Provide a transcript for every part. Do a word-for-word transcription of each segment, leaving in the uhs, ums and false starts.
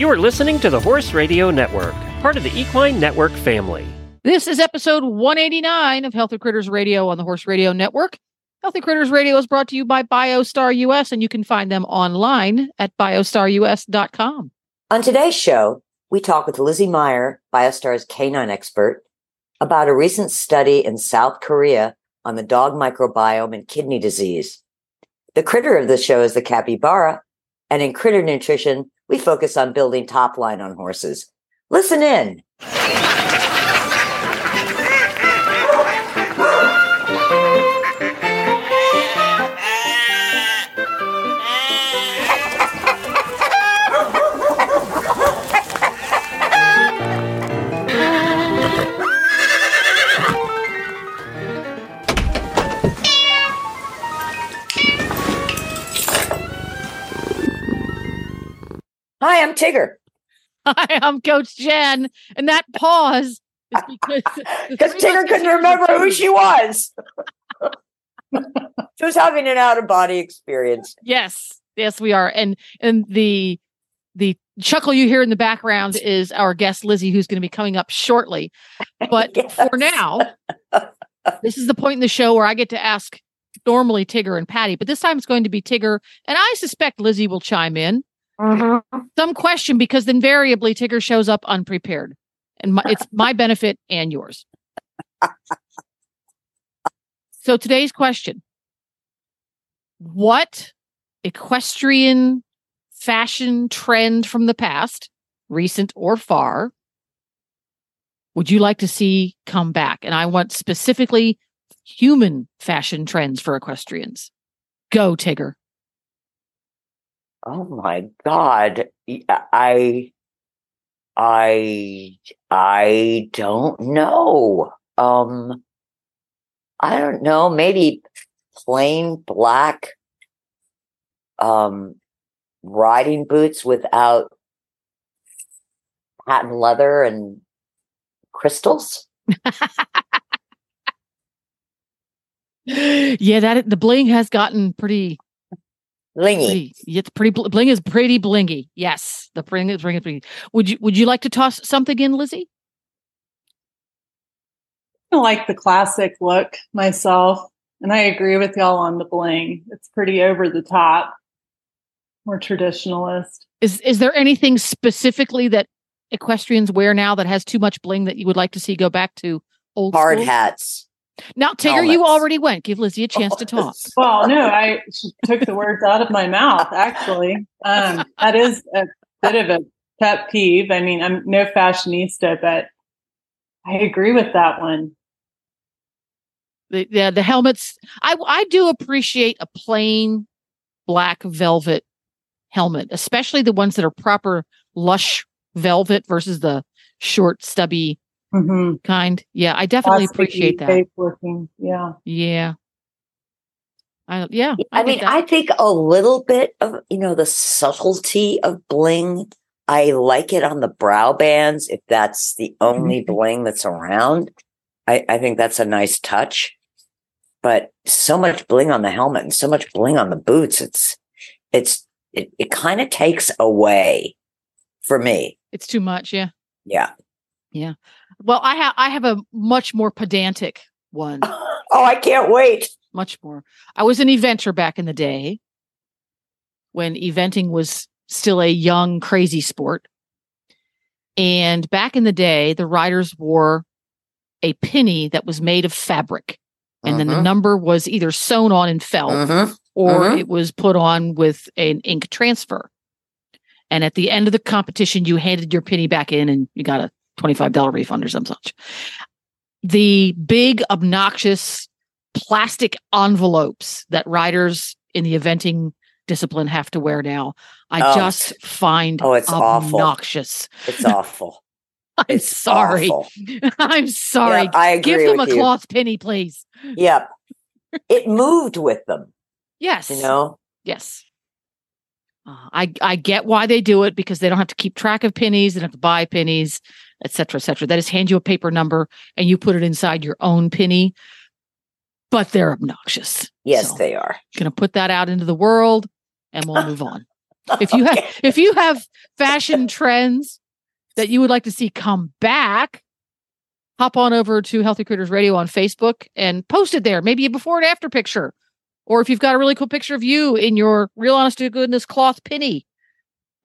You are listening to the Horse Radio Network, part of the Equine Network family. This is episode one eighty-nine of Healthy Critters Radio on the Horse Radio Network. Healthy Critters Radio is brought to you by BioStarUS, and you can find them online at bio star U S dot com. On today's show, we talk with Lizzie Meyer, BioStar's canine expert, about a recent study in South Korea on the dog microbiome and kidney disease. The critter of the show is the capybara, and in critter nutrition, we focus on building top line on horses. Listen in. Hi, I'm Tigger. Hi, I'm Coach Jen. And that pause is because Tigger couldn't remember who she was. She was having an out-of-body experience. Yes, yes, we are. And and the the chuckle you hear in the background is our guest Lizzie, who's going to be coming up shortly. But yes. For now, this is the point in the show where I get to ask normally Tigger and Patty, but this time it's going to be Tigger, and I suspect Lizzie will chime in. Mm-hmm. Some question, because invariably Tigger shows up unprepared, and my, it's my benefit and yours. So today's question: what equestrian fashion trend from the past, recent or far, would you like to see come back? And I want specifically human fashion trends for equestrians. Go, Tigger. Oh my God. I, I, I don't know. Um, I don't know. Maybe plain black, um, riding boots without patent leather and crystals. Yeah, that the bling has gotten pretty. Blingy. It's pretty bl- bling is pretty blingy. Yes, the bling is blingy. Would you Would you like to toss something in, Lizzie? I like the classic look myself, and I agree with y'all on the bling. It's pretty over the top, more traditionalist. Is Is there anything specifically that equestrians wear now that has too much bling that you would like to see go back to old hard school? Hats? Now, Tigger, you already went. Give Lizzie a chance to talk. Well, no, I she took the words out of my mouth, actually. Um, that is a bit of a pet peeve. I mean, I'm no fashionista, but I agree with that one. The the, the helmets. I, I do appreciate a plain black velvet helmet, especially the ones that are proper lush velvet versus the short, stubby Mm-hmm. kind. Yeah, I definitely Plasticky, appreciate that. Looking. Yeah. Yeah. I, yeah. I, I mean, I think a little bit of, you know, the subtlety of bling. I like it on the brow bands. If that's the only mm-hmm. bling that's around, I, I think that's a nice touch. But so much bling on the helmet and so much bling on the boots. It's, it's, it, it kind of takes away for me. It's too much. Yeah. Yeah. Yeah. Well, I have I have a much more pedantic one. Oh, I can't wait. Much more. I was an eventer back in the day when eventing was still a young, crazy sport. And back in the day, the riders wore a penny that was made of fabric. And uh-huh. then the number was either sewn on in felt uh-huh. or uh-huh. it was put on with an ink transfer. And at the end of the competition, you handed your penny back in and you got a twenty-five dollars refund or some such. The big, obnoxious plastic envelopes that riders in the eventing discipline have to wear now, I oh. just find oh, it's obnoxious. Awful. It's awful. I'm it's sorry. Awful. I'm sorry. Yep, I agree Give them with a you. Cloth penny, please. Yep. It moved with them. Yes. You know? Yes. Uh, I, I get why they do it, because they don't have to keep track of pennies. They don't have to buy pennies, et cetera, et cetera. That is, hand you a paper number and you put it inside your own penny. But they're obnoxious. Yes, so they are. Going to put that out into the world and we'll move on. If you have okay. if you have fashion trends that you would like to see come back, hop on over to Healthy Critters Radio on Facebook and post it there. Maybe a before and after picture. Or if you've got a really cool picture of you in your real honest to goodness cloth penny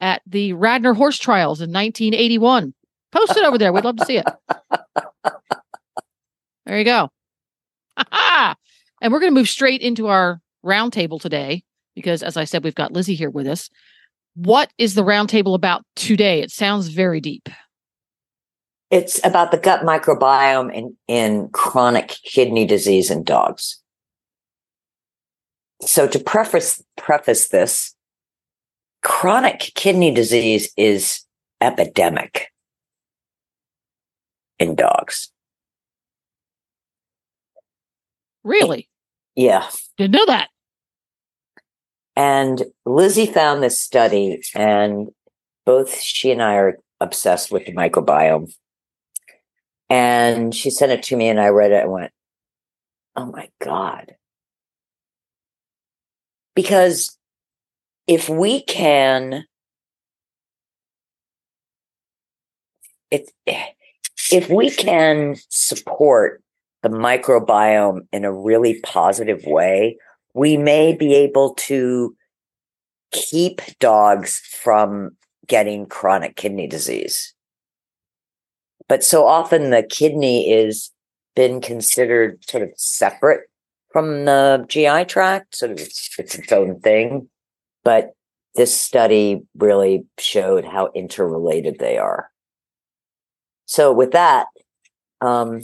at the Radnor horse trials in nineteen eighty-one. Post it over there. We'd love to see it. There you go. Aha! And we're going to move straight into our roundtable today because, as I said, we've got Lizzie here with us. What is the roundtable about today? It sounds very deep. It's about the gut microbiome in, in chronic kidney disease in dogs. So to preface preface this, chronic kidney disease is epidemic in dogs. Really? Yeah. Didn't know that. And Lizzie found this study, and both she and I are obsessed with the microbiome. And she sent it to me, and I read it and went, oh, my God. Because if we can, if, if we can support the microbiome in a really positive way, we may be able to keep dogs from getting chronic kidney disease. But so often the kidney is been considered sort of separate from the G I tract, sort of it's, it's its own thing. But this study really showed how interrelated they are. So with that, um,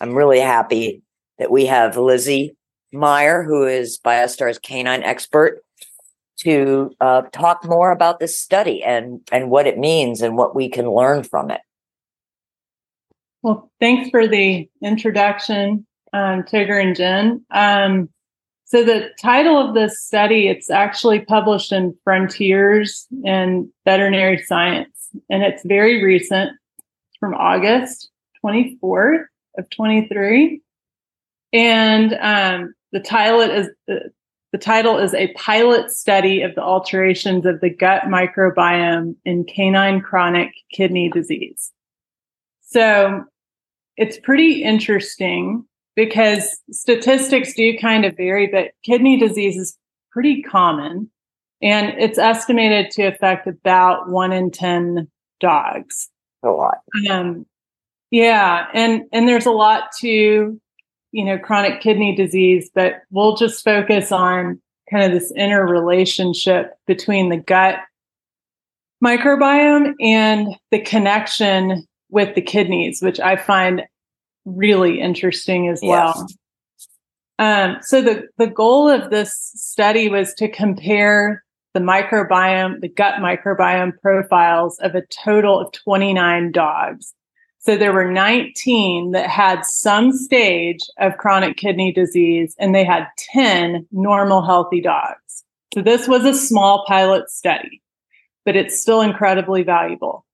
I'm really happy that we have Lizzie Meyer, who is BioStar's canine expert, to uh, talk more about this study and, and what it means and what we can learn from it. Well, thanks for the introduction, um, Tigger and Jen. Um, so the title of this study, it's actually published in Frontiers in Veterinary Science, and it's very recent. It's from August twenty-fourth of twenty-three. And um, the title is the, the title is a pilot study of the alterations of the gut microbiome in canine chronic kidney disease. So it's pretty interesting because statistics do kind of vary, but kidney disease is pretty common, and it's estimated to affect about one in ten dogs. A lot. Um, yeah, and and there's a lot to, you know, chronic kidney disease, but we'll just focus on kind of this interrelationship between the gut microbiome and the connection with the kidneys, which I find really interesting as well. Yes. Um, so the, the goal of this study was to compare the microbiome, the gut microbiome profiles of a total of twenty-nine dogs. So there were nineteen that had some stage of chronic kidney disease, and they had ten normal healthy dogs. So this was a small pilot study, but it's still incredibly valuable.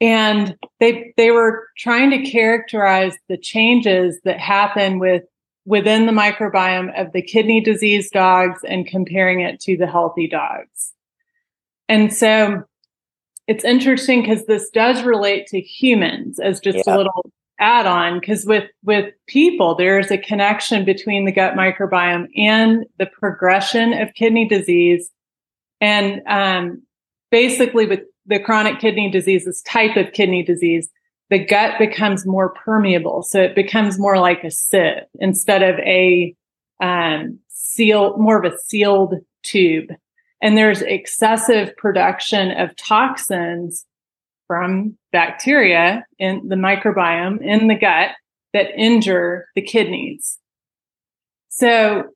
And they they were trying to characterize the changes that happen with within the microbiome of the kidney disease dogs and comparing it to the healthy dogs. And so it's interesting because this does relate to humans as just yeah. a little add-on, because with, with people, there's a connection between the gut microbiome and the progression of kidney disease. And um, basically with the chronic kidney disease, this type of kidney disease, the gut becomes more permeable. So it becomes more like a sieve instead of a um, seal, more of a sealed tube. And there's excessive production of toxins from bacteria in the microbiome in the gut that injure the kidneys. So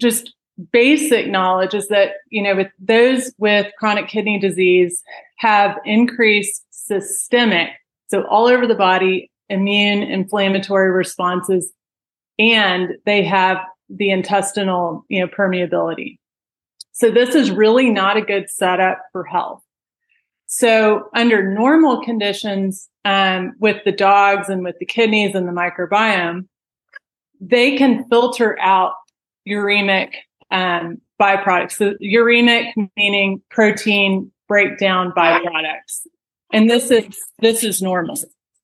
just basic knowledge is that, you know, with those with chronic kidney disease have increased systemic, so all over the body, immune inflammatory responses, and they have the intestinal, you know, permeability. So this is really not a good setup for health. So under normal conditions, um, with the dogs and with the kidneys and the microbiome, they can filter out uremic um, byproducts. So uremic meaning protein breakdown byproducts. And this is this is normal.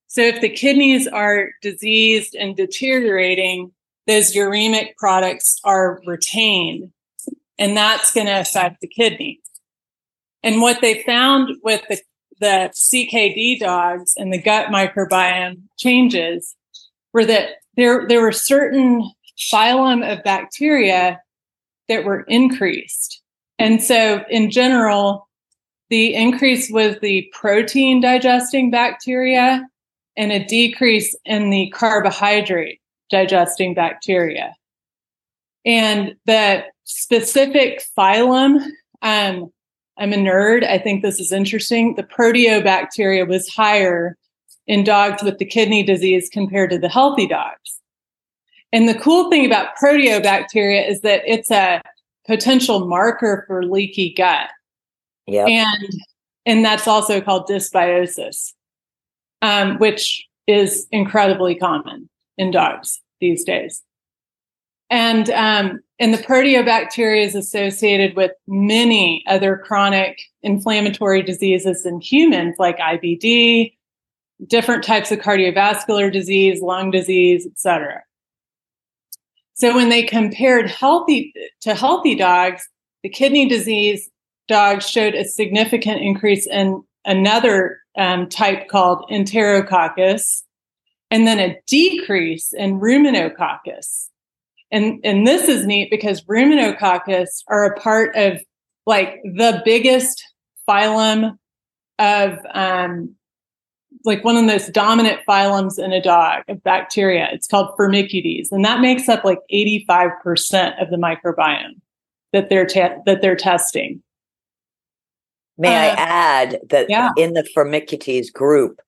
So if the kidneys are diseased and deteriorating, those uremic products are retained, and that's going to affect the kidney. And what they found with the, the C K D dogs and the gut microbiome changes were that there, there were certain phylum of bacteria that were increased. And so in general, the increase was the protein digesting bacteria and a decrease in the carbohydrate digesting bacteria. And the specific phylum, um, I'm a nerd, I think this is interesting, the proteobacteria was higher in dogs with the kidney disease compared to the healthy dogs. And the cool thing about proteobacteria is that it's a potential marker for leaky gut. Yep. And, and that's also called dysbiosis, um, which is incredibly common in dogs these days. And, um, and the proteobacteria is associated with many other chronic inflammatory diseases in humans, like I B D, different types of cardiovascular disease, lung disease, et cetera. So when they compared healthy to healthy dogs, the kidney disease dogs showed a significant increase in another um, type called Enterococcus, and then a decrease in Ruminococcus. And, and this is neat because Ruminococcus are a part of like the biggest phylum of um, like one of the most dominant phylums in a dog of bacteria. It's called Firmicutes, and that makes up like eighty-five percent of the microbiome that they're te- that they're testing. May uh, I add that yeah. in the Firmicutes group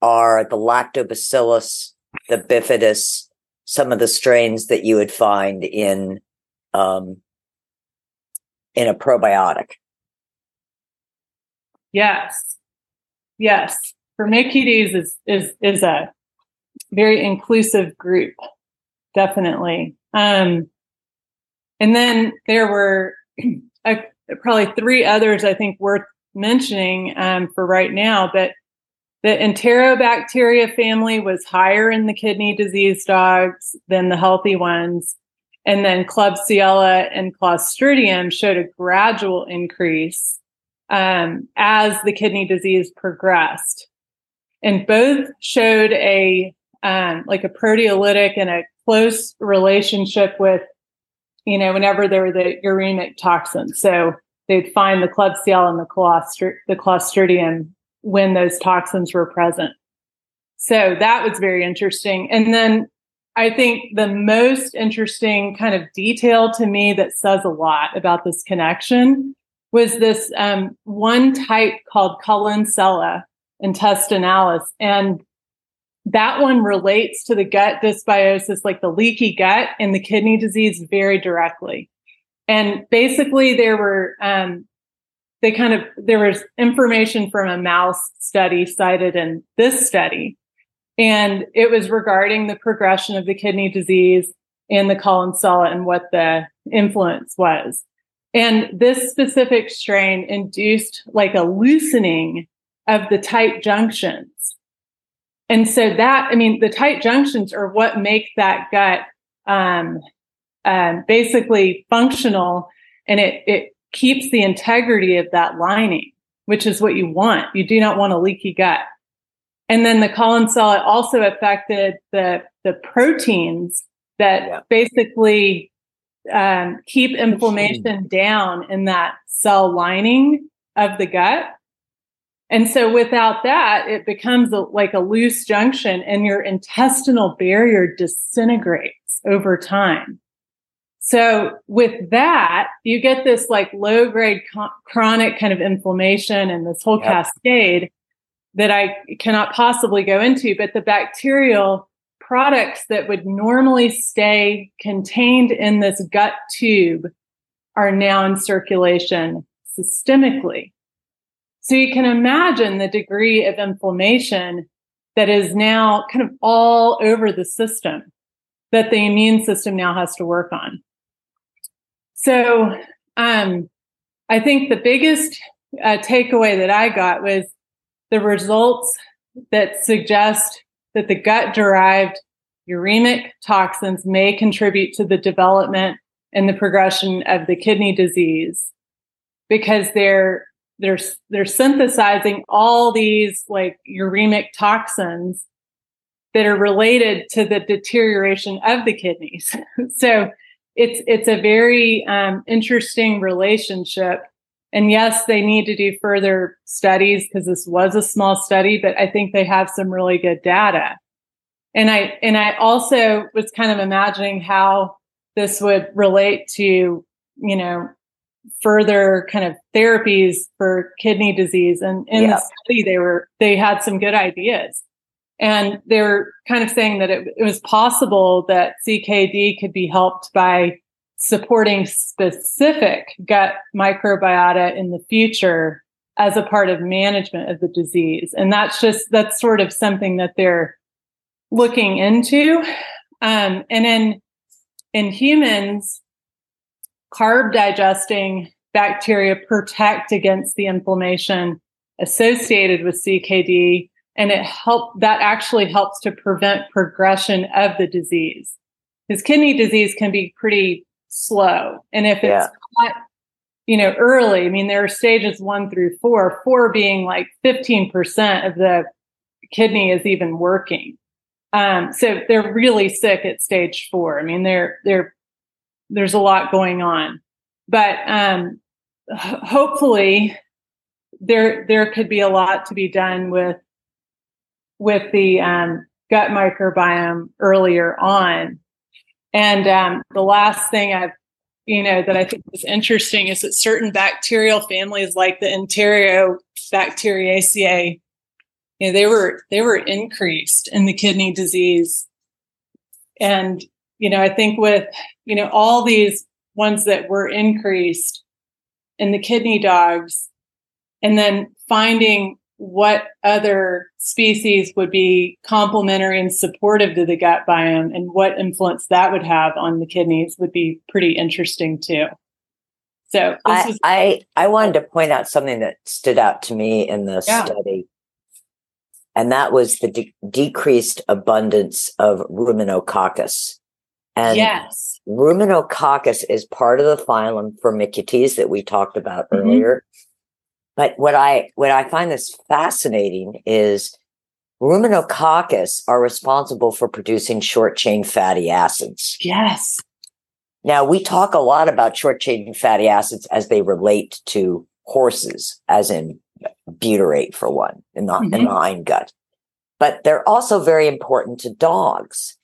are the Lactobacillus, the Bifidus, some of the strains that you would find in um, in a probiotic. Yes, yes. Firmicutes is, is, is a very inclusive group, definitely. Um, and then there were uh, probably three others I think worth mentioning um, for right now, but the Enterobacteria family was higher in the kidney disease dogs than the healthy ones. And then Klebsiella and Clostridium showed a gradual increase um, as the kidney disease progressed. And both showed a um, like a proteolytic and a close relationship with, you know, whenever there were the uremic toxins. So they'd find the Klebsiella and the, Clostri- the Clostridium when those toxins were present. So that was very interesting. And then I think the most interesting kind of detail to me that says a lot about this connection was this um, one type called Cullinsella intestinalis, and that one relates to the gut dysbiosis, like the leaky gut and the kidney disease, very directly. And basically there were um they kind of there was information from a mouse study cited in this study, and it was regarding the progression of the kidney disease and the Cullinsella and what the influence was. And this specific strain induced like a loosening of the tight junctions. And so that, I mean, the tight junctions are what make that gut um, um, basically functional, and it, it keeps the integrity of that lining, which is what you want. You do not want a leaky gut. And then the Cullinsella also affected the, the proteins that yeah. basically um, keep inflammation down in that cell lining of the gut. And so without that, it becomes a, like a loose junction, and your intestinal barrier disintegrates over time. So with that, you get this like low-grade co- chronic kind of inflammation and this whole yep. cascade that I cannot possibly go into, but the bacterial products that would normally stay contained in this gut tube are now in circulation systemically. So you can imagine the degree of inflammation that is now kind of all over the system that the immune system now has to work on. So Um, I think the biggest uh, takeaway that I got was the results that suggest that the gut-derived uremic toxins may contribute to the development and the progression of the kidney disease, because they're they're they're synthesizing all these like uremic toxins that are related to the deterioration of the kidneys. So it's it's a very um, interesting relationship. And yes, they need to do further studies because this was a small study, but I think they have some really good data. And I and I also was kind of imagining how this would relate to, you know, further kind of therapies for kidney disease. And in yeah. the study, they were they had some good ideas. And they were kind of saying that it, it was possible that C K D could be helped by supporting specific gut microbiota in the future as a part of management of the disease. And that's just, that's sort of something that they're looking into. Um, and then in humans, carb digesting bacteria protect against the inflammation associated with C K D, and it help that actually helps to prevent progression of the disease. Because kidney disease can be pretty slow, and if yeah. it's not, you know, early. I mean, there are stages one through four, four being like fifteen percent of the kidney is even working. Um, so they're really sick at stage four. I mean, they're, they're, there's a lot going on, but um, h- hopefully there there could be a lot to be done with with the um, gut microbiome earlier on. And um, the last thing I've you know that I think is interesting is that certain bacterial families, like the Enterobacteriaceae, you know, they were they were increased in the kidney disease. And, you know, I think with, you know, all these ones that were increased in the kidney dogs, and then finding what other species would be complementary and supportive to the gut biome and what influence that would have on the kidneys would be pretty interesting too. So this I, is- I, I wanted to point out something that stood out to me in the yeah. study. And that was the de- decreased abundance of Ruminococcus. And yes. Ruminococcus is part of the phylum Firmicutes that we talked about mm-hmm. earlier. But what I what I find this fascinating is Ruminococcus are responsible for producing short-chain fatty acids. Yes. Now, we talk a lot about short-chain fatty acids as they relate to horses, as in butyrate for one in the, mm-hmm. in the hindgut, but they're also very important to dogs.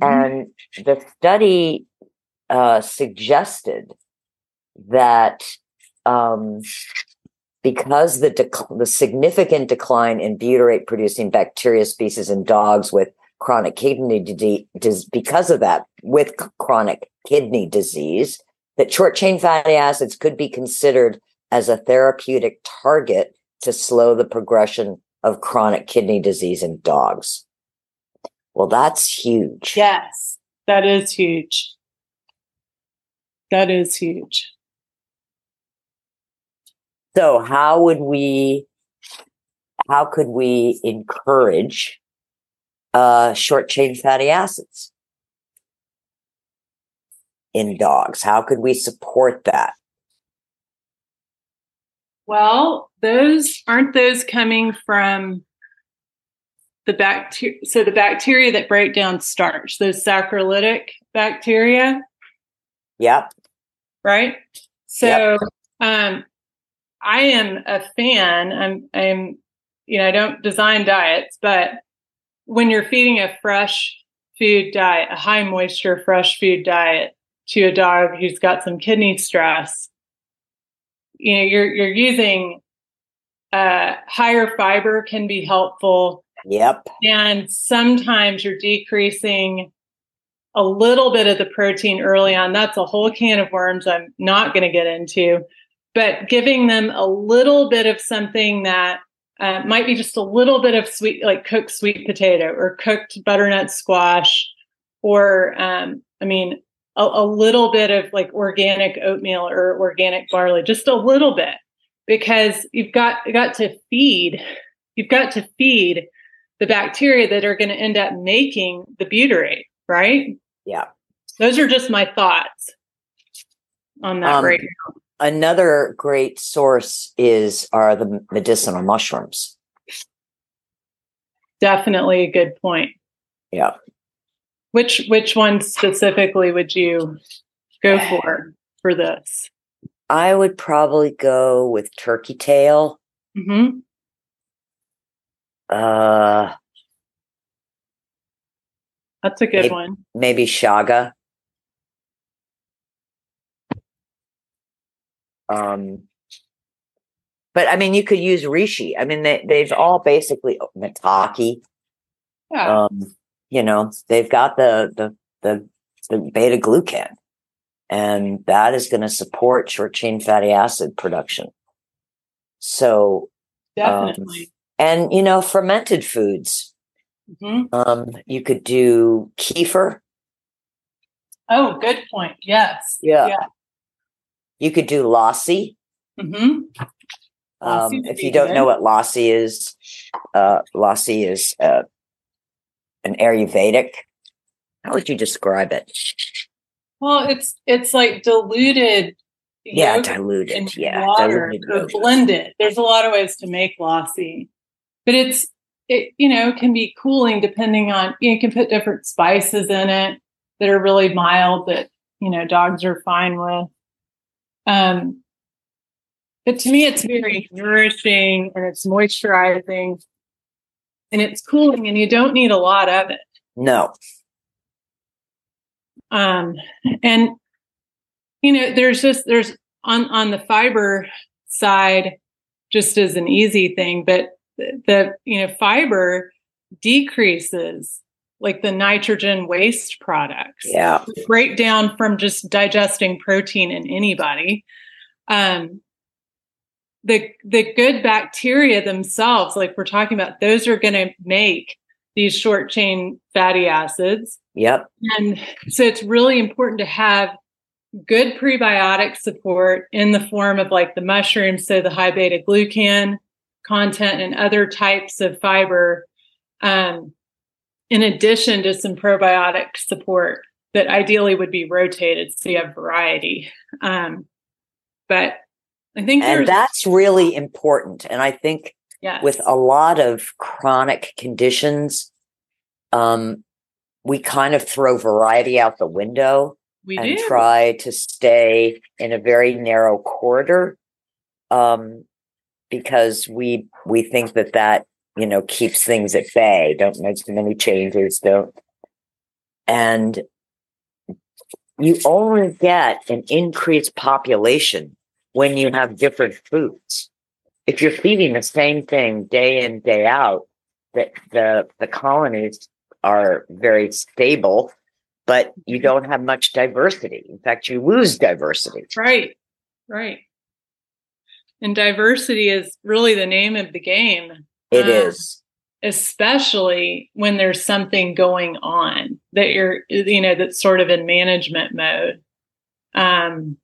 Mm-hmm. And the study uh, suggested that um, because the dec- the significant decline in butyrate producing bacteria species in dogs with chronic kidney disease, dis- because of that, with chronic kidney disease, that short chain fatty acids could be considered as a therapeutic target to slow the progression of chronic kidney disease in dogs. Well, that's huge. Yes, that is huge. That is huge. So how would we, how could we encourage uh, short-chain fatty acids in dogs? How could we support that? Well, those aren't those coming from the bacteria. So the bacteria that break down starch, those saccharolytic bacteria. Yep. Right. So yep. um, I am a fan. I'm, I'm, you know, I don't design diets, but when you're feeding a fresh food diet, a high moisture, fresh food diet to a dog who's got some kidney stress, you know, you're you're using uh, higher fiber can be helpful. Yep. And sometimes you're decreasing a little bit of the protein early on. That's a whole can of worms I'm not going to get into. But giving them a little bit of something that uh, might be just a little bit of sweet, like cooked sweet potato or cooked butternut squash, or um, I mean, a, a little bit of like organic oatmeal or organic barley, just a little bit, because you've got got to feed, you've got to feed the bacteria that are going to end up making the butyrate, right? Yeah. Those are just my thoughts on that um, right now. Another great source is are the medicinal mushrooms. Definitely a good point. Yeah. Which which one specifically would you go for for this? I would probably go with turkey tail. Mm-hmm. Uh, That's a good maybe, one. Maybe shaga. Um, but I mean, you could use reishi. I mean, they, they've all basically mataki. Yeah. Um, you know, they've got the the the, the beta glucan, and that is going to support short chain fatty acid production. So definitely, um, and you know, fermented foods. Mm-hmm. Um, you could do kefir. Oh, good point. Yes. Yeah. yeah. You could do lassi. Mm-hmm. Um, if you don't know what lassi is, uh, lassi is uh, an Ayurvedic. How would you describe it? Well, it's it's like diluted. Yeah, diluted. Yeah, water, diluted or blended. There's a lot of ways to make lassi, but it's it you know can be cooling depending on you, know, you can put different spices in it that are really mild that you know dogs are fine with. Um, but to me, it's very nourishing and it's moisturizing and it's cooling and you don't need a lot of it. No. Um, and you know, there's just, there's on, on the fiber side, just as an easy thing, but the, the you know, fiber decreases like the nitrogen waste products. Yeah. Break down from just digesting protein in anybody. Um, the, the good bacteria themselves, like we're talking about, those are going to make these short chain fatty acids. Yep. And so it's really important to have good prebiotic support in the form of like the mushrooms. So the high beta glucan content and other types of fiber, um, in addition to some probiotic support that ideally would be rotated so you have variety. Um, but I think and that's really important. And I think yes. with a lot of chronic conditions, um, we kind of throw variety out the window we and do. try to stay in a very narrow corridor um, because we we think that that you know, keeps things at bay, don't make too many changes, don't. And you only get an increased population when you have different foods. If you're feeding the same thing day in, day out, that the, the colonies are very stable, but you don't have much diversity. In fact, you lose diversity. Right, right. And diversity is really the name of the game. It is, um, especially when there's something going on that you're, you know, that's sort of in management mode. Um,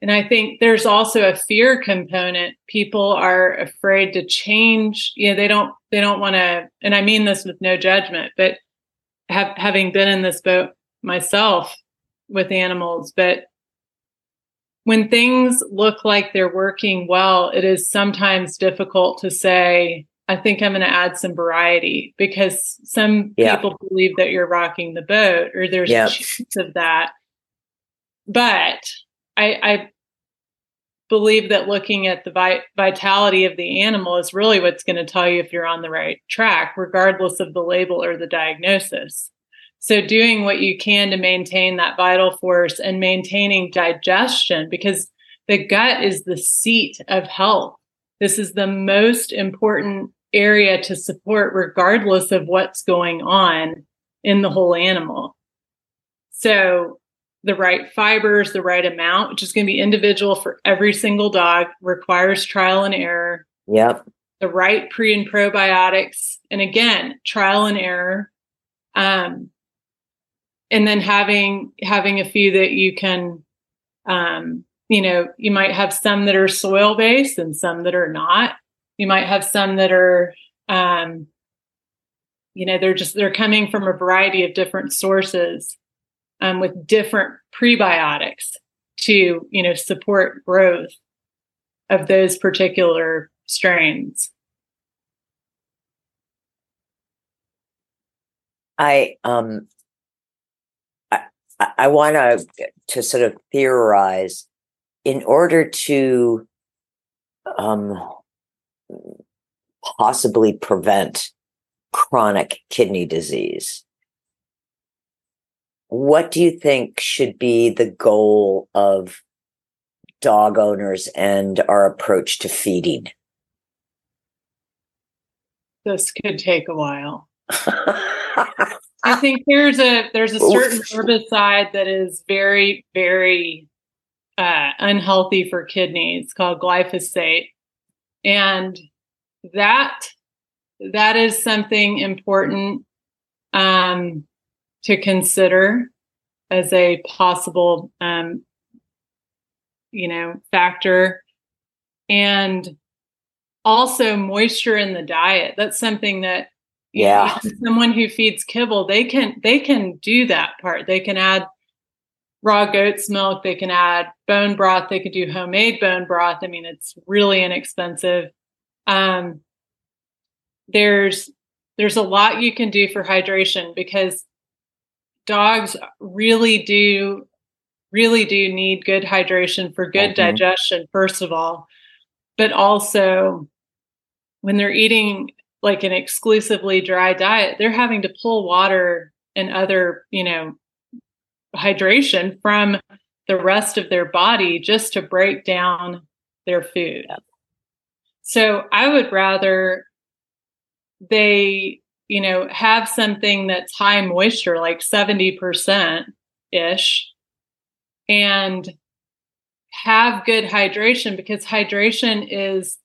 and I think there's also a fear component. People are afraid to change. You know, they don't, they don't want to, and I mean this with no judgment, but have, having been in this boat myself with animals, but when things look like they're working well, it is sometimes difficult to say, I think I'm going to add some variety because some yeah. people believe that you're rocking the boat or there's yep. a chance of that. But I, I believe that looking at the vi- vitality of the animal is really what's going to tell you if you're on the right track, regardless of the label or the diagnosis. So doing what you can to maintain that vital force and maintaining digestion, because the gut is the seat of health. This is the most important area to support, regardless of what's going on in the whole animal. So the right fibers, the right amount, which is going to be individual for every single dog, requires trial and error. Yep. The right pre and probiotics. And again, trial and error. Um, and then having having a few that you can, um, you know, you might have some that are soil based and some that are not. You might have some that are, um, you know, they're just, they're coming from a variety of different sources, um, with different prebiotics to, you know, support growth of those particular strains. I, um, I, I want to, to sort of theorize in order to, um, possibly prevent chronic kidney disease. What do you think should be the goal of dog owners and our approach to feeding? This could take a while. I think there's a there's a certain herbicide that is very, very uh, unhealthy for kidneys called glyphosate. And that that is something important um, to consider as a possible, um, you know, factor. And also moisture in the diet. That's something that, yeah, you know, someone who feeds kibble, they can they can do that part. They can add raw goat's milk. They can add bone broth. They could do homemade bone broth. I mean, it's really inexpensive. Um, there's there's a lot you can do for hydration because dogs really do really do need good hydration for good mm-hmm. digestion, first of all, but also when they're eating like an exclusively dry diet, they're having to pull water and other, you know, hydration from the rest of their body just to break down their food. So I would rather they, you know, have something that's high moisture, like seventy percent ish, and have good hydration, because hydration is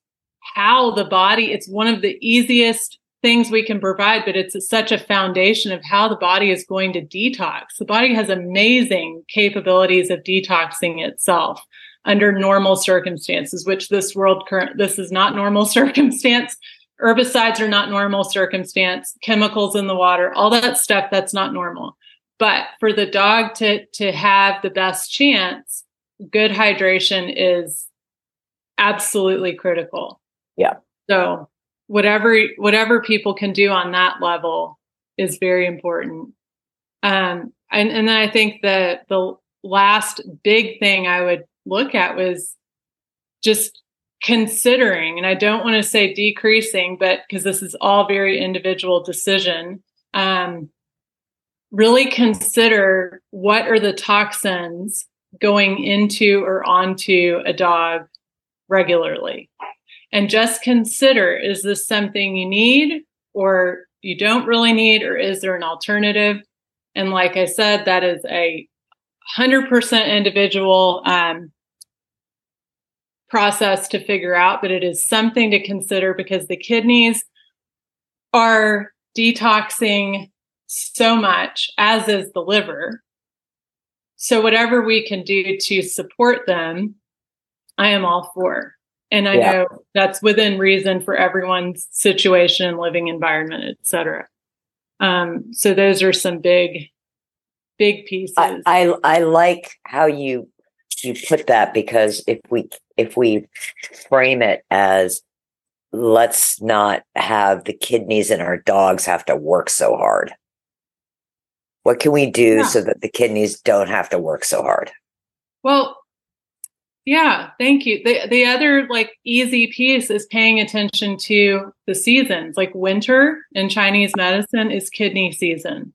how the body, it's one of the easiest things we can provide, but it's such a foundation of how the body is going to detox. The body has amazing capabilities of detoxing itself under normal circumstances, which this world current, this is not normal circumstance. Herbicides are not normal circumstance, chemicals in the water, all that stuff, that's not normal. But for the dog to, to have the best chance, good hydration is absolutely critical. Yeah. So whatever whatever people can do on that level is very important. Um, and, and then I think the the last big thing I would look at was just considering, and I don't want to say decreasing, but because this is all very individual decision, um, really consider what are the toxins going into or onto a dog regularly. And just consider, is this something you need or you don't really need, or is there an alternative? And like I said, that is a one hundred percent individual um, process to figure out, but it is something to consider because the kidneys are detoxing so much, as is the liver. So whatever we can do to support them, I am all for. And I yeah. know that's within reason for everyone's situation, living environment, et cetera. Um, so those are some big, big pieces. I, I I like how you you put that, because if we if we frame it as let's not have the kidneys and our dogs have to work so hard. What can we do yeah. so that the kidneys don't have to work so hard? Well, yeah, thank you. The the other like easy piece is paying attention to the seasons. Like winter in Chinese medicine is kidney season.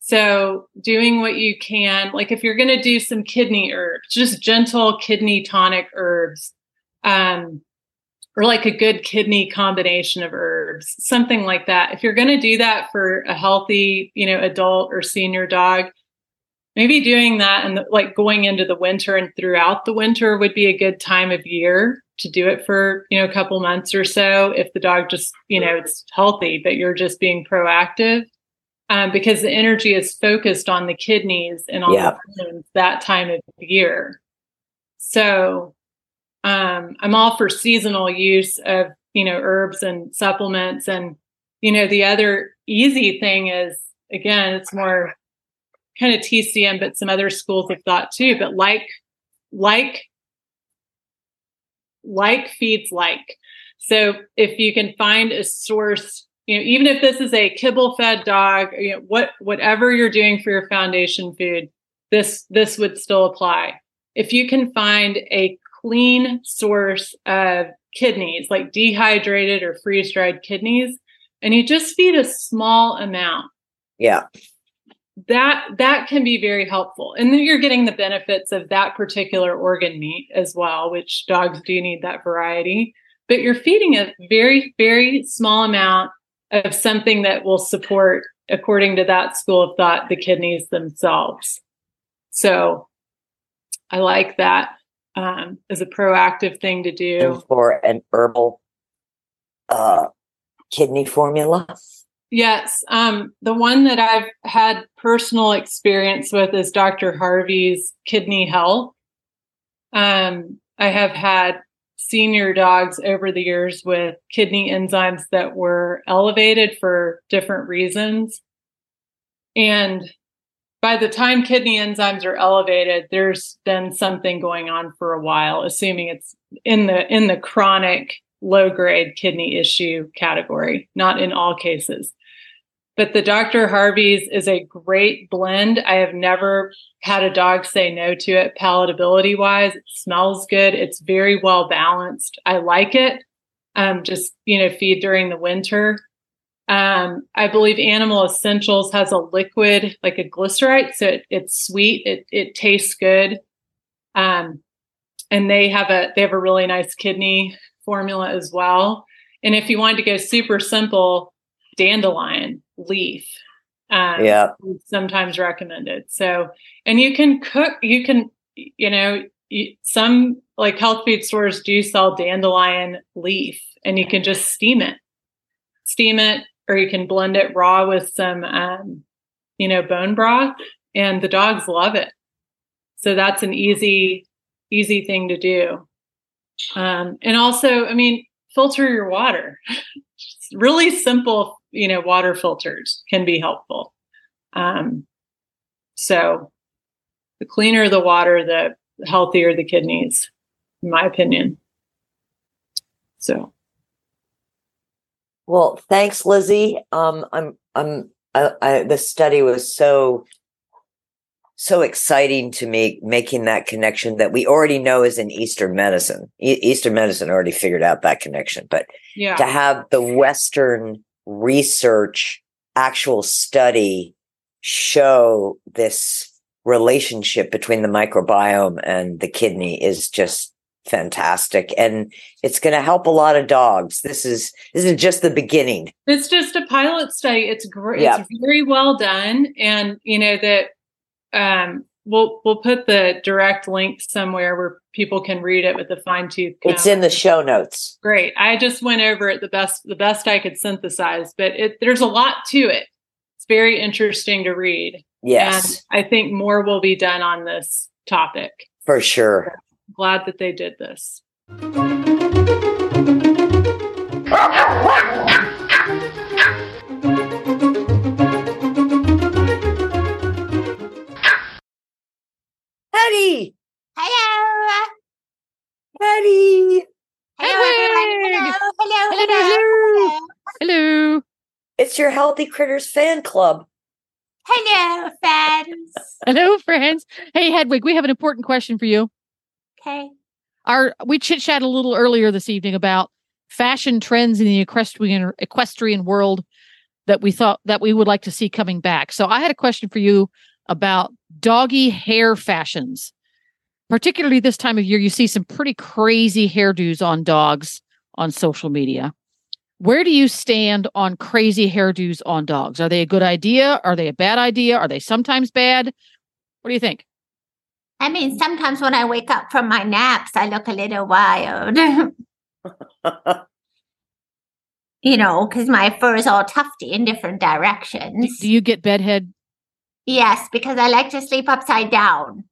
So doing what you can, like if you're going to do some kidney herbs, just gentle kidney tonic herbs, um, or like a good kidney combination of herbs, something like that. If you're going to do that for a healthy, you know, adult or senior dog, maybe doing that and like going into the winter and throughout the winter would be a good time of year to do it for, you know, a couple months or so. If the dog just, you know, it's healthy, but you're just being proactive. um, because the energy is focused on the kidneys and on yep. the bones that time of the year. So um, I'm all for seasonal use of, you know, herbs and supplements. And, you know, the other easy thing is, again, it's more kind of T C M, but some other schools of thought too, but like, like, like feeds like. So if you can find a source, you know, even if this is a kibble fed dog, you know, what, whatever you're doing for your foundation food, this, this would still apply. If you can find a clean source of kidneys, like dehydrated or freeze dried kidneys, and you just feed a small amount. Yeah. That, that can be very helpful. And then you're getting the benefits of that particular organ meat as well, which dogs do need that variety, but you're feeding a very, very small amount of something that will support, according to that school of thought, the kidneys themselves. So I like that um, as a proactive thing to do. And for an herbal uh, kidney formula. Yes. Um, the one that I've had personal experience with is Doctor Harvey's Kidney Health. Um, I have had senior dogs over the years with kidney enzymes that were elevated for different reasons. And by the time kidney enzymes are elevated, there's been something going on for a while, assuming it's in the in the chronic low-grade kidney issue category, not in all cases. But the Doctor Harvey's is a great blend. I have never had a dog say no to it palatability wise. It smells good. It's very well balanced. I like it. Um, just, you know, feed during the winter. Um, I believe Animal Essentials has a liquid, like a glycerite. So it, it's sweet. It, it tastes good. Um, and they have a, they have a really nice kidney formula as well. And if you wanted to go super simple, dandelion leaf um, yeah sometimes recommended. So, and you can cook, you can, you know, you, some like health food stores do sell dandelion leaf, and you can just steam it, steam it, or you can blend it raw with some, um, you know, bone broth, and the dogs love it. So that's an easy, easy thing to do. Um, and also, I mean, filter your water. Really simple, you know, water filters can be helpful. Um, so the cleaner the water, the healthier the kidneys, in my opinion. So. Well, thanks, Lizzie. Um, I'm, I'm, I, I, this study was so, so exciting to me, making that connection that we already know is in Eastern medicine. E- Eastern medicine already figured out that connection, but yeah. to have the Western research, actual study show this relationship between the microbiome and the kidney is just fantastic. And it's going to help a lot of dogs. This is, this is just the beginning. It's just a pilot study. It's great. Yeah. It's very well done. And you know, that, Um, we'll we'll put the direct link somewhere where people can read it with a fine tooth comb. It's in the show notes. Great. I just went over it the best the best I could synthesize, but it, there's a lot to it. It's very interesting to read. Yes, and I think more will be done on this topic for sure. So glad that they did this. Howdy! Hello! Howdy! Hello, hello, hello, hello, hello, hello, hello. It's your Healthy Critters fan club. Hello, friends. Hello, friends. Hey, Hedwig, we have an important question for you. Okay. Our we chit-chat a little earlier this evening about fashion trends in the equestrian equestrian world that we thought that we would like to see coming back. So I had a question for you about doggy hair fashions. Particularly this time of year, you see some pretty crazy hairdos on dogs on social media. Where do you stand on crazy hairdos on dogs? Are they a good idea? Are they a bad idea? Are they sometimes bad? What do you think? I mean, sometimes when I wake up from my naps, I look a little wild. you know, because my fur is all tufty in different directions. Do you get bedhead? Yes, because I like to sleep upside down.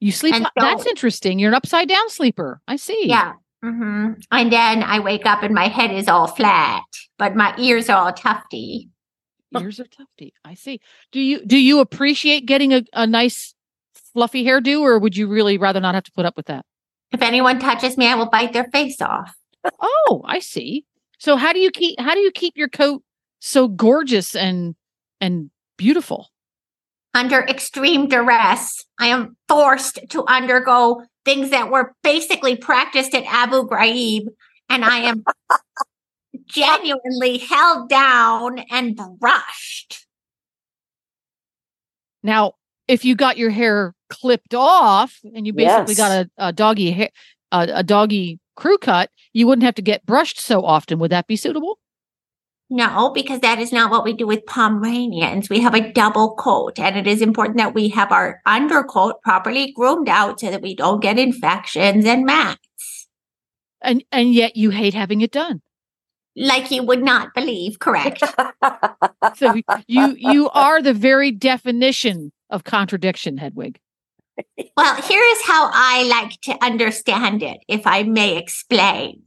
You sleep? So, that's interesting. You're an upside down sleeper. I see. Yeah. Mm-hmm. And then I wake up and my head is all flat, but my ears are all tufty. Ears are tufty. I see. Do you do you appreciate getting a, a nice fluffy hairdo, or would you really rather not have to put up with that? If anyone touches me, I will bite their face off. Oh, I see. So how do you keep how do you keep your coat so gorgeous and and beautiful? Under extreme duress, I am forced to undergo things that were basically practiced at Abu Ghraib, and I am genuinely held down and brushed. Now, if you got your hair clipped off and you basically yes. got a, a doggy hair, a, a doggy crew cut, you wouldn't have to get brushed so often. Would that be suitable? No, because that is not what we do with Pomeranians. We have a double coat, and it is important that we have our undercoat properly groomed out so that we don't get infections and mats. And and yet you hate having it done. Like you would not believe, correct? So you you are the very definition of contradiction, Hedwig. Well, here is how I like to understand it, if I may explain.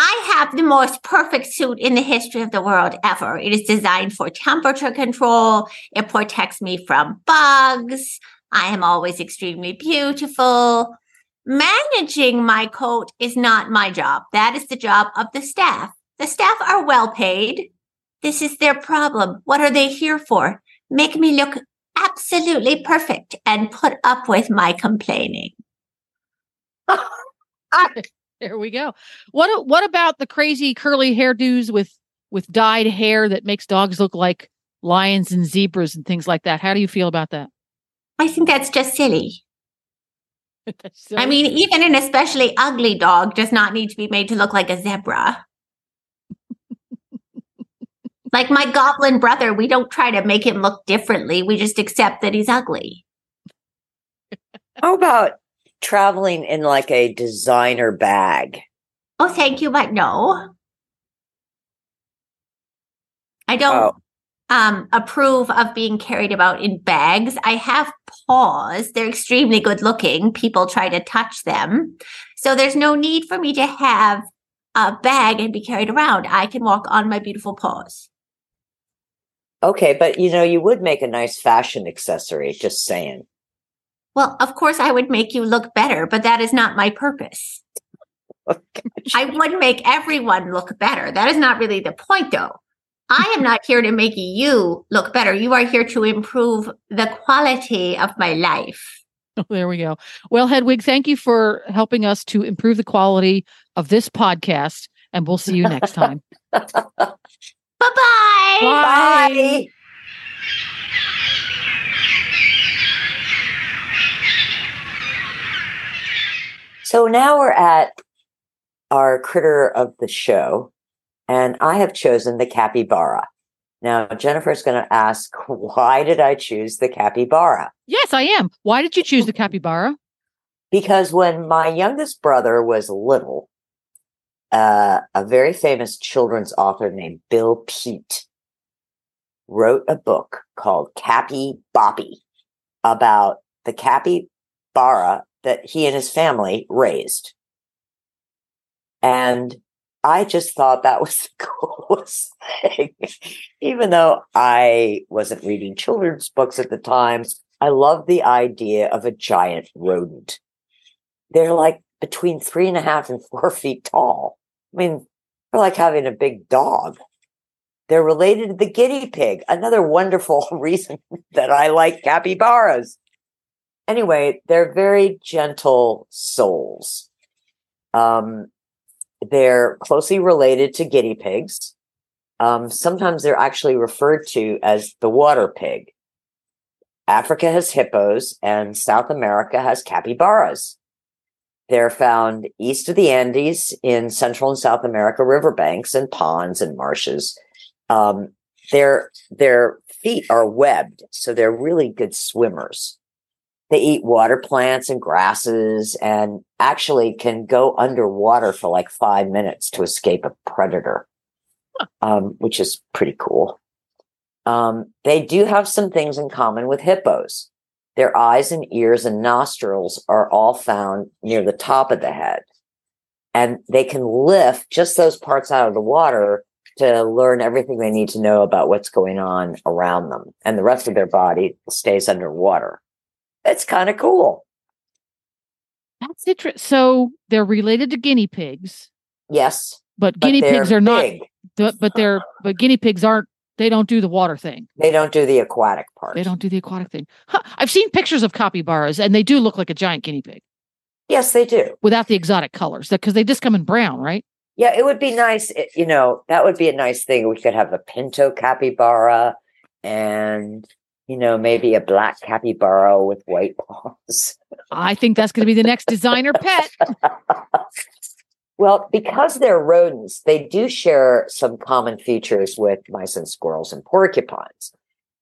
I have the most perfect suit in the history of the world ever. It is designed for temperature control. It protects me from bugs. I am always extremely beautiful. Managing my coat is not my job. That is the job of the staff. The staff are well paid. This is their problem. What are they here for? Make me look absolutely perfect and put up with my complaining. There we go. What what about the crazy curly hairdos with, with dyed hair that makes dogs look like lions and zebras and things like that? How do you feel about that? I think that's just silly. That's silly. I mean, even an especially ugly dog does not need to be made to look like a zebra. Like my goblin brother, we don't try to make him look differently. We just accept that he's ugly. How about traveling in like a designer bag? Oh, thank you, but no. I don't oh. um, approve of being carried about in bags. I have paws. They're extremely good looking. People try to touch them. So there's no need for me to have a bag and be carried around. I can walk on my beautiful paws. Okay, but you know, you would make a nice fashion accessory, just saying. Well, of course, I would make you look better, but that is not my purpose. Oh, I would make everyone look better. That is not really the point, though. I am not here to make you look better. You are here to improve the quality of my life. Oh, there we go. Well, Hedwig, thank you for helping us to improve the quality of this podcast, and we'll see you next time. Bye-bye. Bye. Bye. So now we're at our critter of the show, and I have chosen the capybara. Now, Jennifer's going to ask, why did I choose the capybara? Yes, I am. Why did you choose the capybara? Because when my youngest brother was little, uh, a very famous children's author named Bill Peet wrote a book called Capy Boppy about the capybara that he and his family raised. And I just thought that was the coolest thing. Even though I wasn't reading children's books at the time, I loved the idea of a giant rodent. They're like between three and a half and four feet tall. I mean, they're like having a big dog. They're related to the guinea pig, another wonderful reason that I like capybaras. Anyway, they're very gentle souls. Um, they're closely related to guinea pigs. Um, sometimes they're actually referred to as the water pig. Africa has hippos, and South America has capybaras. They're found east of the Andes in Central and South America riverbanks and ponds and marshes. Um, their, their feet are webbed, so they're really good swimmers. They eat water plants and grasses and actually can go underwater for like five minutes to escape a predator, um, which is pretty cool. Um, they do have some things in common with hippos. Their eyes and ears and nostrils are all found near the top of the head. And they can lift just those parts out of the water to learn everything they need to know about what's going on around them. And the rest of their body stays underwater. It's kind of cool. That's interesting. So they're related to guinea pigs. Yes. But, but guinea pigs are not, th- but they're, but guinea pigs aren't, they don't do the water thing. They don't do the aquatic part. They don't do the aquatic thing. Huh. I've seen pictures of capybaras and they do look like a giant guinea pig. Yes, they do. Without the exotic colors, because they just come in brown, right? Yeah, it would be nice. It, you know, that would be a nice thing. We could have a pinto capybara and, you know, maybe a black capybara with white paws. I think that's going to be the next designer pet. Well, because they're rodents, they do share some common features with mice and squirrels and porcupines.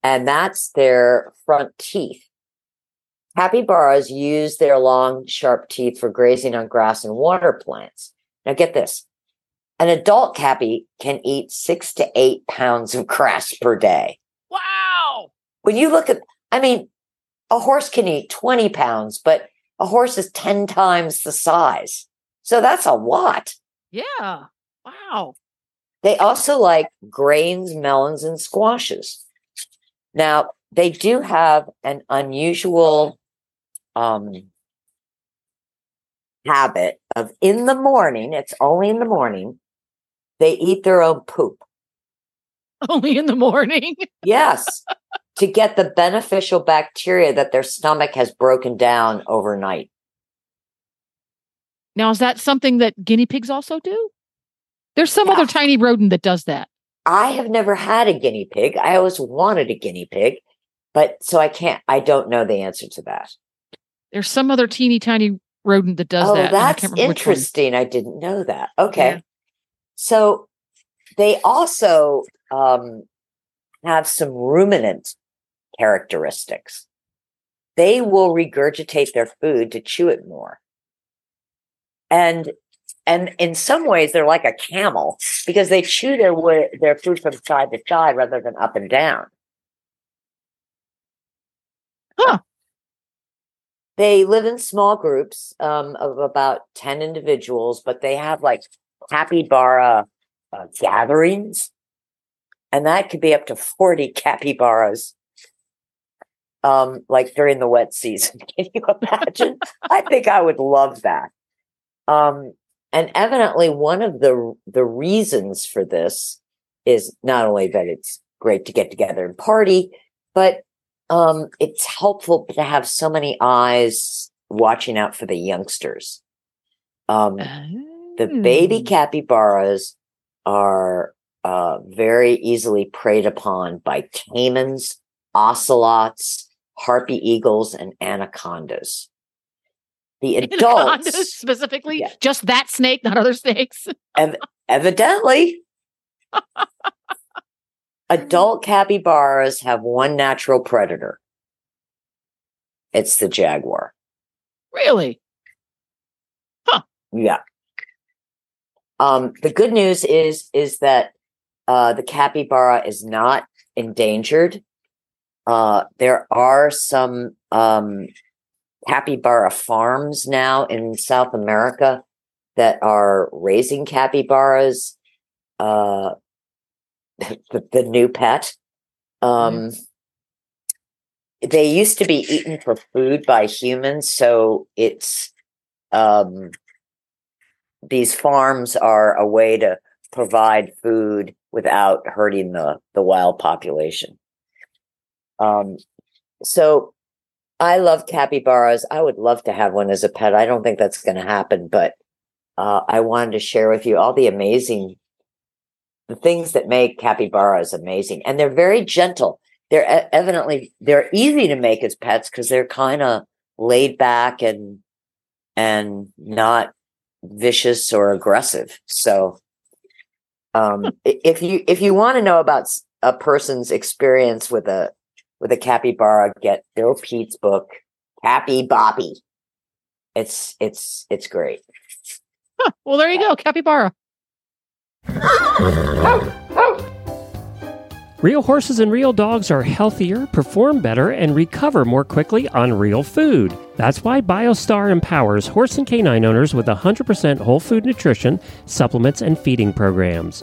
And that's their front teeth. Capybaras use their long, sharp teeth for grazing on grass and water plants. Now get this. An adult capy can eat six to eight pounds of grass per day. Wow. When you look at, I mean, a horse can eat twenty pounds, but a horse is ten times the size. So that's a lot. Yeah. Wow. They also like grains, melons, and squashes. Now, they do have an unusual um, habit of in the morning, it's only in the morning, they eat their own poop. Only in the morning? Yes. To get the beneficial bacteria that their stomach has broken down overnight. Now, is that something that guinea pigs also do? There's some yeah. other tiny rodent that does that. I have never had a guinea pig. I always wanted a guinea pig, but so I can't, I don't know the answer to that. There's some other teeny tiny rodent that does oh, that. Oh, that's interesting. I didn't know that. Okay. Yeah. So they also um, have some ruminant characteristics. They will regurgitate their food to chew it more. And and in some ways, they're like a camel because they chew their way, their food from side to side rather than up and down. Huh. They live in small groups um, of about ten individuals, but they have like capybara uh, gatherings. And that could be up to forty capybaras. Um, like during the wet season. Can you imagine? I think I would love that. Um, and evidently one of the, the reasons for this is not only that it's great to get together and party, but, um, it's helpful to have so many eyes watching out for the youngsters. Um, oh. The baby capybaras are, uh, very easily preyed upon by caimans, ocelots, harpy eagles, and anacondas. The adults specifically, yeah. just that snake, not other snakes. ev- evidently, adult capybaras have one natural predator. It's the jaguar. Really? Huh. Yeah. Um, the good news is is that uh, the capybara is not endangered. Uh, there are some. Um, capybara farms now in South America that are raising capybaras, uh, the, the new pet. Um, mm. They used to be eaten for food by humans, so it's um, these farms are a way to provide food without hurting the, the wild population. Um, so I love capybaras. I would love to have one as a pet. I don't think that's going to happen, but uh, I wanted to share with you all the amazing, the things that make capybaras amazing. And they're very gentle. They're evidently, they're easy to make as pets because they're kind of laid back and, and not vicious or aggressive. So um, if you, if you want to know about a person's experience with a, With a capybara, get Bill Peet's book, Capy Boppy. It's it's it's great. Huh. Well, there you go, capybara. Real horses and real dogs are healthier, perform better, and recover more quickly on real food. That's why BioStar empowers horse and canine owners with one hundred percent whole food nutrition, supplements, and feeding programs.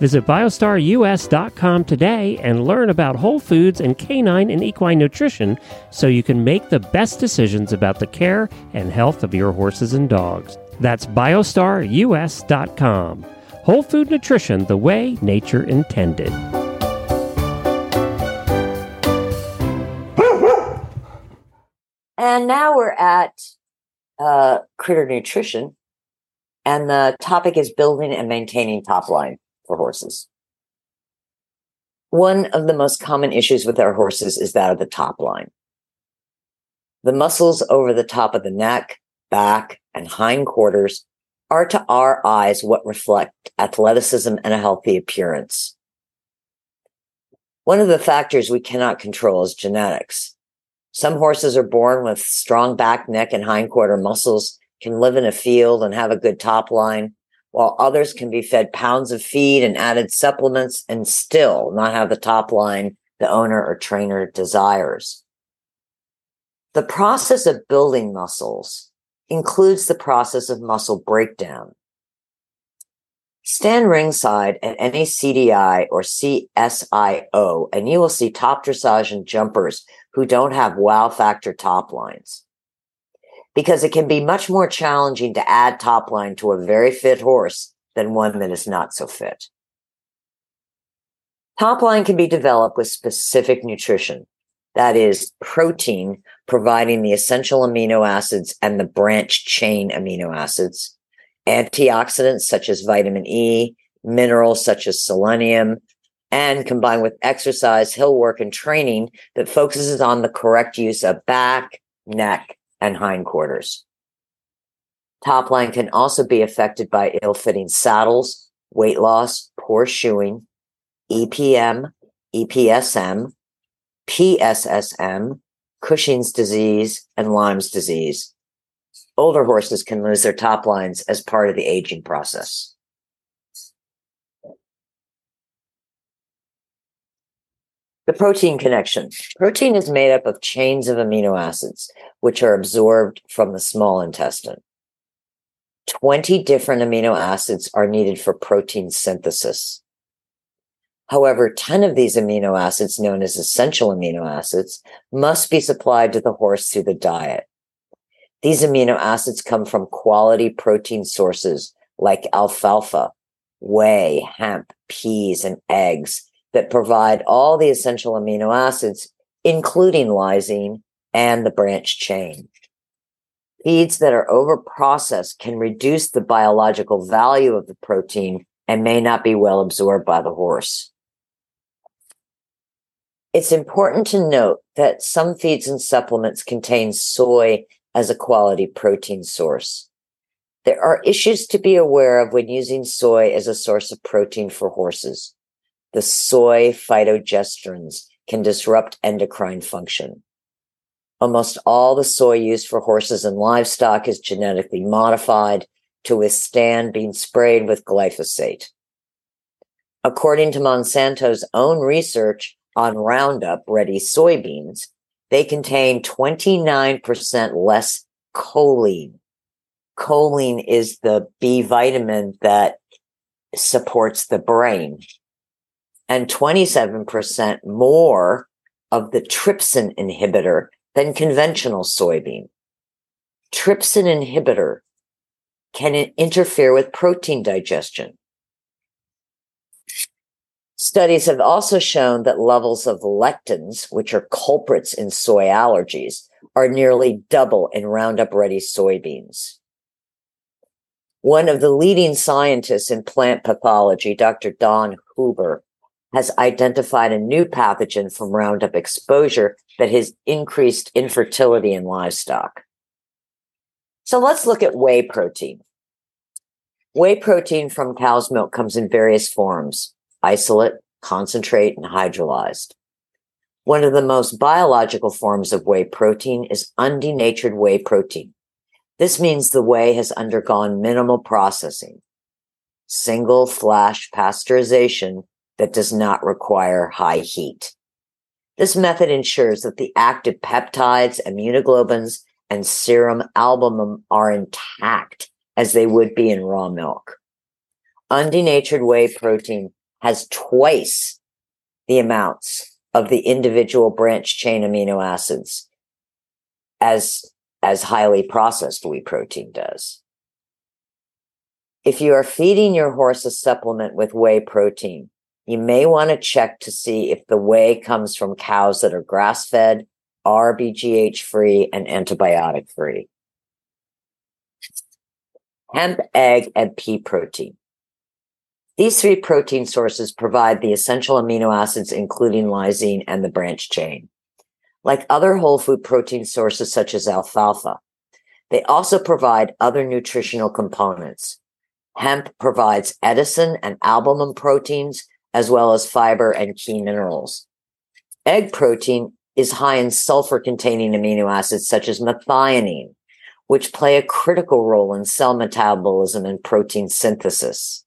Visit Biostar U S dot com today and learn about whole foods and canine and equine nutrition so you can make the best decisions about the care and health of your horses and dogs. That's Biostar U S dot com. Whole food nutrition, the way nature intended. And now we're at uh, critter nutrition, and the topic is building and maintaining top line for horses. One of the most common issues with our horses is that of the top line. The muscles over the top of the neck, back, and hindquarters are to our eyes what reflect athleticism and a healthy appearance. One of the factors we cannot control is genetics. Some horses are born with strong back, neck, and hindquarter muscles, can live in a field and have a good top line, while others can be fed pounds of feed and added supplements and still not have the top line the owner or trainer desires. The process of building muscles includes the process of muscle breakdown. Stand ringside at any C D I or C S I O, and you will see top dressage and jumpers who don't have wow factor top lines, because it can be much more challenging to add top line to a very fit horse than one that is not so fit. Top line can be developed with specific nutrition, that is, protein providing the essential amino acids and the branch chain amino acids, antioxidants such as vitamin E, minerals such as selenium, and combined with exercise, hill work, and training that focuses on the correct use of back, neck, and hindquarters. Top line can also be affected by ill-fitting saddles, weight loss, poor shoeing, E P M, E P S M, P S S M, Cushing's disease, and Lyme's disease. Older horses can lose their top lines as part of the aging process. The protein connection. Protein is made up of chains of amino acids, which are absorbed from the small intestine. twenty different amino acids are needed for protein synthesis. However, ten of these amino acids, known as essential amino acids, must be supplied to the horse through the diet. These amino acids come from quality protein sources like alfalfa, whey, hemp, peas, and eggs, that provide all the essential amino acids, including lysine and the branch chain. Feeds that are overprocessed can reduce the biological value of the protein and may not be well absorbed by the horse. It's important to note that some feeds and supplements contain soy as a quality protein source. There are issues to be aware of when using soy as a source of protein for horses. The soy phytogestrins can disrupt endocrine function. Almost all the soy used for horses and livestock is genetically modified to withstand being sprayed with glyphosate. According to Monsanto's own research on Roundup Ready soybeans, they contain twenty-nine percent less choline. Choline is the B vitamin that supports the brain, and twenty-seven percent more of the trypsin inhibitor than conventional soybean. Trypsin inhibitor can interfere with protein digestion. Studies have also shown that levels of lectins, which are culprits in soy allergies, are nearly double in Roundup Ready soybeans. One of the leading scientists in plant pathology, Doctor Don Huber, has identified a new pathogen from Roundup exposure that has increased infertility in livestock. So let's look at whey protein. Whey protein from cow's milk comes in various forms: isolate, concentrate, and hydrolyzed. One of the most biological forms of whey protein is undenatured whey protein. This means the whey has undergone minimal processing, single flash pasteurization that does not require high heat. This method ensures that the active peptides, immunoglobulins, and serum albumin are intact as they would be in raw milk. Undenatured whey protein has twice the amounts of the individual branch chain amino acids as, as highly processed whey protein does. If you are feeding your horse a supplement with whey protein, you may want to check to see if the whey comes from cows that are grass-fed, R B G H-free, and antibiotic-free. Hemp, egg, and pea protein. These three protein sources provide the essential amino acids, including lysine and the branch chain. Like other whole food protein sources such as alfalfa, they also provide other nutritional components. Hemp provides edison and albumin proteins, as well as fiber and key minerals. Egg protein is high in sulfur-containing amino acids such as methionine, which play a critical role in cell metabolism and protein synthesis.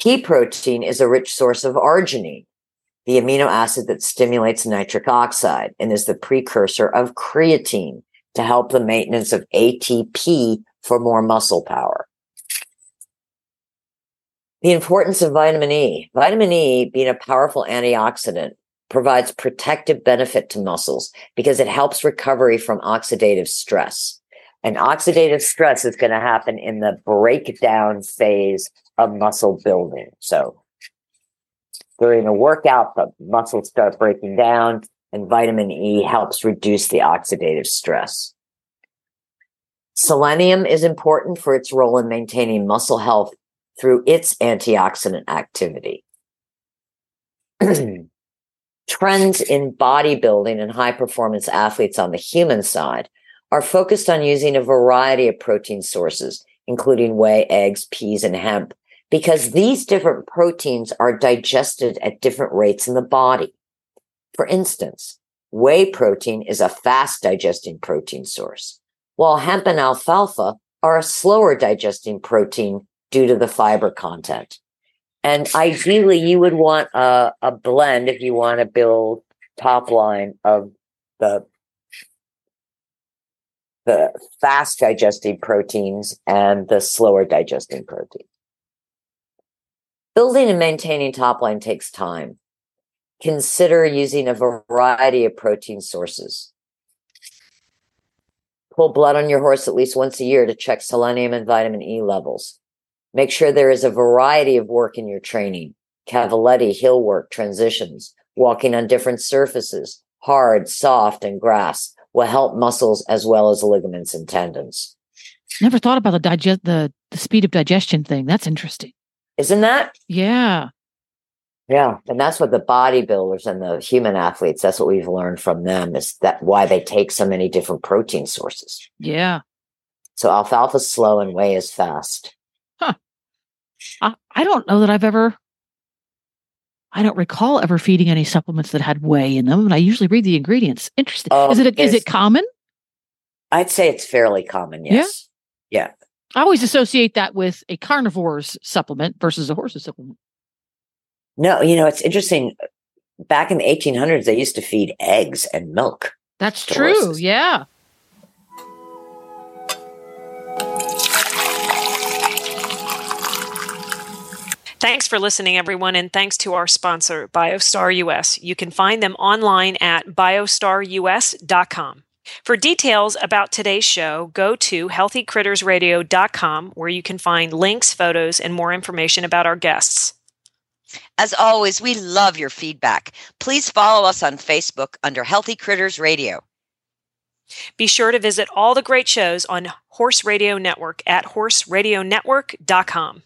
Pea protein is a rich source of arginine, the amino acid that stimulates nitric oxide and is the precursor of creatine to help the maintenance of A T P for more muscle power. The importance of vitamin E. Vitamin E, being a powerful antioxidant, provides protective benefit to muscles because it helps recovery from oxidative stress. And oxidative stress is going to happen in the breakdown phase of muscle building. So during a workout, the muscles start breaking down, and vitamin E helps reduce the oxidative stress. Selenium is important for its role in maintaining muscle health through its antioxidant activity. Trends in bodybuilding and high-performance athletes on the human side are focused on using a variety of protein sources, including whey, eggs, peas, and hemp, because these different proteins are digested at different rates in the body. For instance, whey protein is a fast-digesting protein source, while hemp and alfalfa are a slower-digesting protein due to the fiber content. And ideally, you would want a, a blend if you want to build top line of the, the fast digesting proteins and the slower digesting protein. Building and maintaining top line takes time. Consider using a variety of protein sources. Pull blood on your horse at least once a year to check selenium and vitamin E levels. Make sure there is a variety of work in your training: cavaletti, hill work, transitions, walking on different surfaces, hard, soft, and grass will help muscles as well as ligaments and tendons. Never thought about the digest the, the speed of digestion thing. That's interesting. Isn't that? Yeah. Yeah. And that's what the bodybuilders and the human athletes, that's what we've learned from them, is that why they take so many different protein sources. Yeah. So alfalfa is slow and whey is fast. I, I don't know that I've ever, I don't recall ever feeding any supplements that had whey in them. And I usually read the ingredients. Interesting. Oh, is it, is it common? I'd say it's fairly common. Yes. Yeah? Yeah. I always associate that with a carnivore's supplement versus a horse's supplement. No, you know, it's interesting. Back in the eighteen hundreds, they used to feed eggs and milk. That's true. Horses. Yeah. Thanks for listening, everyone, and thanks to our sponsor, BioStarUS. You can find them online at biostar us dot com. For details about today's show, go to healthy critters radio dot com, where you can find links, photos, and more information about our guests. As always, we love your feedback. Please follow us on Facebook under Healthy Critters Radio. Be sure to visit all the great shows on Horse Radio Network at horse radio network dot com.